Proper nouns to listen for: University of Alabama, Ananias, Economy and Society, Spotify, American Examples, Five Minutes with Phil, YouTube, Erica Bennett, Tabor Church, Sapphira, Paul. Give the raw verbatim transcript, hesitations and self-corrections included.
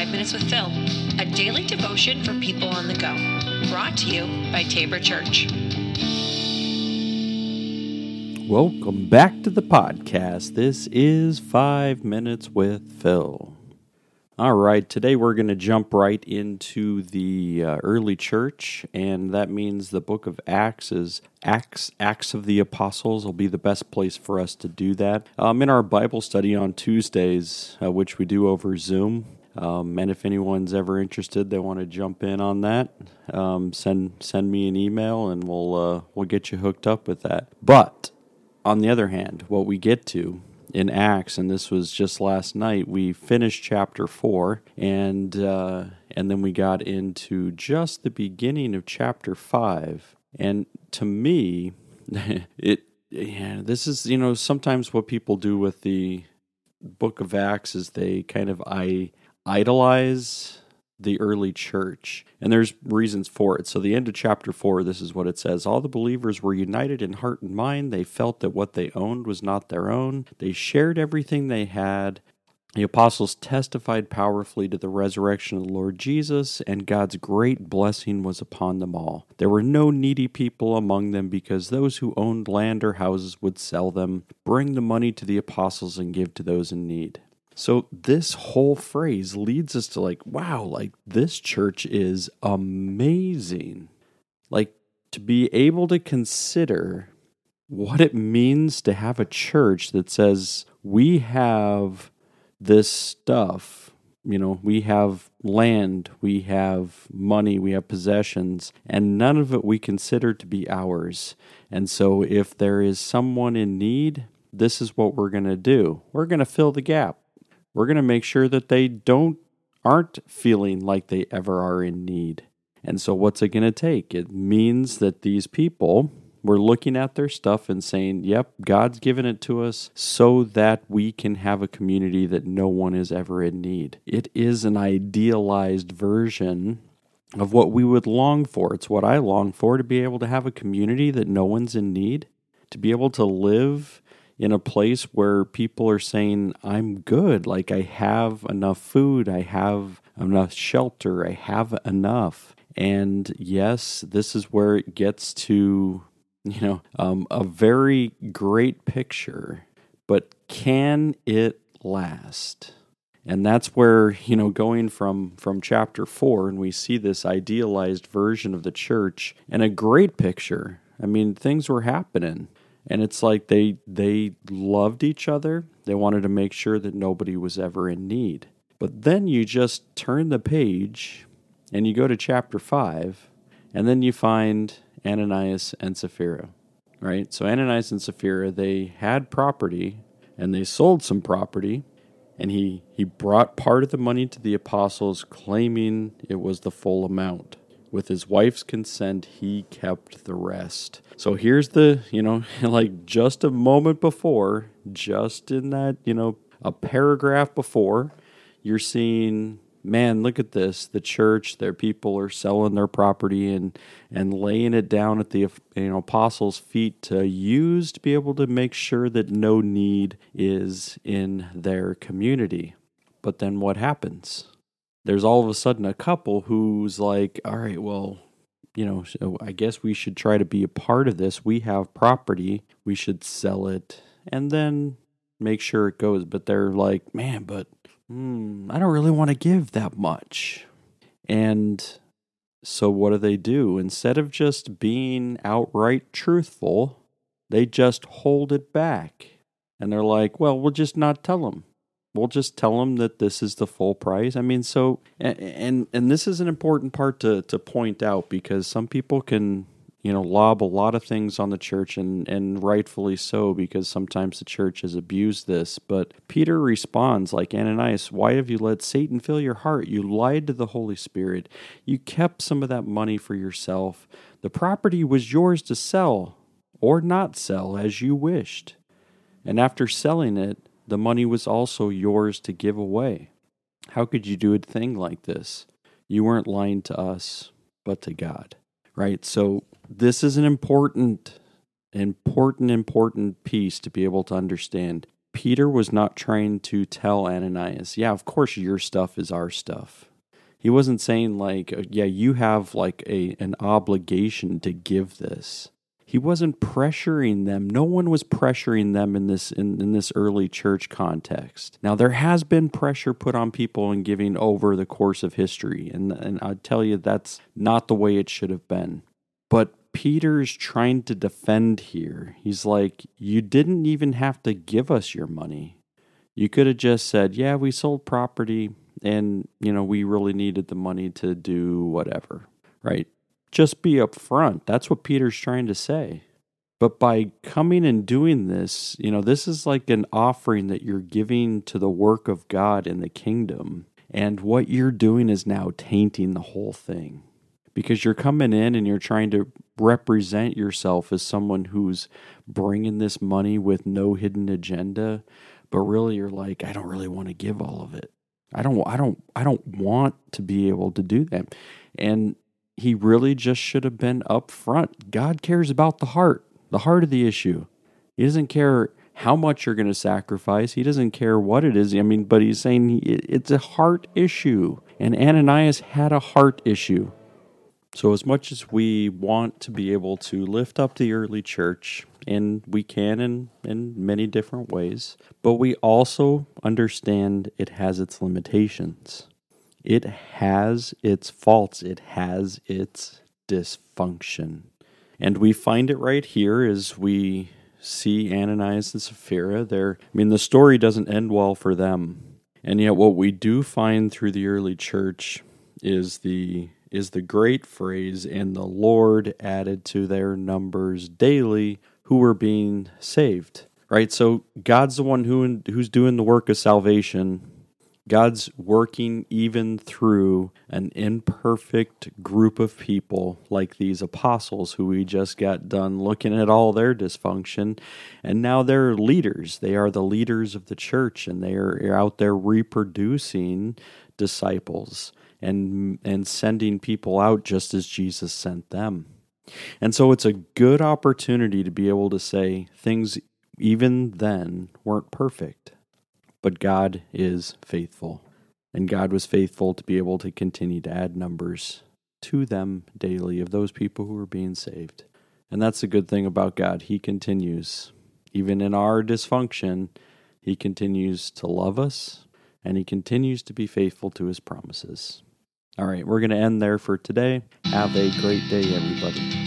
Five Minutes with Phil, a daily devotion for people on the go, brought to you by Tabor Church. Welcome back to the podcast. This is Five Minutes with Phil. All right, today we're going to jump right into the uh, early church, and that means the book of Acts is Acts, Acts of the Apostles will be the best place for us to do that. Um, in our Bible study on Tuesdays, uh, which we do over Zoom, um, and if anyone's ever interested, they want to jump in on that, um, send send me an email, and we'll uh, we'll get you hooked up with that. But on the other hand, what we get to in Acts, and this was just last night, we finished chapter four, and uh, and then we got into just the beginning of chapter five. And to me, it yeah, this is, you know, sometimes what people do with the book of Acts is they kind of I idolize the early church, and there's reasons for it. So the end of chapter four, this is what it says. All the believers were united in heart and mind. They felt that what they owned was not their own. They shared everything they had. The apostles testified powerfully to the resurrection of the Lord Jesus, and God's great blessing was upon them all. There were no needy people among them, because those who owned land or houses would sell them, bring the money to the apostles, and give to those in need. So this whole phrase leads us to like, wow, like this church is amazing. Like to be able to consider what it means to have a church that says we have this stuff, you know, we have land, we have money, we have possessions, and none of it we consider to be ours. And so if there is someone in need, this is what we're going to do. We're going to fill the gap. We're going to make sure that they don't aren't feeling like they ever are in need. And so what's it going to take? It means that these people were looking at their stuff and saying, yep, God's given it to us so that we can have a community that no one is ever in need. It is an idealized version of what we would long for. It's what I long for, to be able to have a community that no one's in need, to be able to live in a place where people are saying, I'm good, like I have enough food, I have enough shelter, I have enough. And yes, this is where it gets to, you know, um, a very great picture, but can it last? And that's where, you know, going from, from chapter four, and we see this idealized version of the church, and a great picture. I mean, things were happening. And it's like they they loved each other. They wanted to make sure that nobody was ever in need. But then you just turn the page and you go to chapter five, and then you find Ananias and Sapphira, right? So Ananias and Sapphira, they had property, and they sold some property, and he, he brought part of the money to the apostles, claiming it was the full amount. With his wife's consent, he kept the rest. So here's the, you know, like just a moment before, just in that, you know, a paragraph before, you're seeing, man, look at this. The church, their people are selling their property and and laying it down at the, you know, apostles' feet to use to be able to make sure that no need is in their community. But then what happens? There's all of a sudden a couple who's like, all right, well, you know, so I guess we should try to be a part of this. We have property. We should sell it and then make sure it goes. But they're like, man, but mm, I don't really want to give that much. And so what do they do? Instead of just being outright truthful, they just hold it back. And they're like, well, we'll just not tell them. We'll just tell them that this is the full price. I mean, so, and and this is an important part to, to point out, because some people can, you know, lob a lot of things on the church, and, and rightfully so, because sometimes the church has abused this. But Peter responds like, Ananias, why have you let Satan fill your heart? You lied to the Holy Spirit. You kept some of that money for yourself. The property was yours to sell or not sell as you wished. And after selling it, the money was also yours to give away. How could you do a thing like this? You weren't lying to us, but to God, right? So this is an important, important, important piece to be able to understand. Peter was not trained to tell Ananias, yeah, of course your stuff is our stuff. He wasn't saying like, yeah, you have like a an obligation to give this. He wasn't pressuring them. No one was pressuring them in this in, in this early church context. Now, there has been pressure put on people in giving over the course of history, and, and I'd tell you that's not the way it should have been. But Peter's trying to defend here. He's like, you didn't even have to give us your money. You could have just said, yeah, we sold property and, you know, we really needed the money to do whatever, right? Just be upfront. That's what Peter's trying to say. But by coming and doing this, you know, this is like an offering that you're giving to the work of God in the kingdom. And what you're doing is now tainting the whole thing. Because you're coming in and you're trying to represent yourself as someone who's bringing this money with no hidden agenda, but really you're like, I don't really want to give all of it. I don't, I don't, I don't want to be able to do that. And he really just should have been upfront. God cares about the heart, the heart of the issue. He doesn't care how much you're going to sacrifice. He doesn't care what it is. I mean, but he's saying it's a heart issue, and Ananias had a heart issue. So as much as we want to be able to lift up the early church, and we can in, in many different ways, but we also understand it has its limitations. It has its faults. It has its dysfunction. And we find it right here as we see Ananias and Sapphira. They're, I mean, the story doesn't end well for them. And yet what we do find through the early church is the... is the great phrase, and the Lord added to their numbers daily who were being saved, right? So God's the one who who's doing the work of salvation. God's working even through an imperfect group of people like these apostles who we just got done looking at all their dysfunction, and now they're leaders. They are the leaders of the church, and they are out there reproducing disciples and and sending people out just as Jesus sent them. And so it's a good opportunity to be able to say things even then weren't perfect, but God is faithful. And God was faithful to be able to continue to add numbers to them daily of those people who were being saved. And that's the good thing about God. He continues, even in our dysfunction, He continues to love us, and He continues to be faithful to His promises. All right, we're going to end there for today. Have a great day, everybody.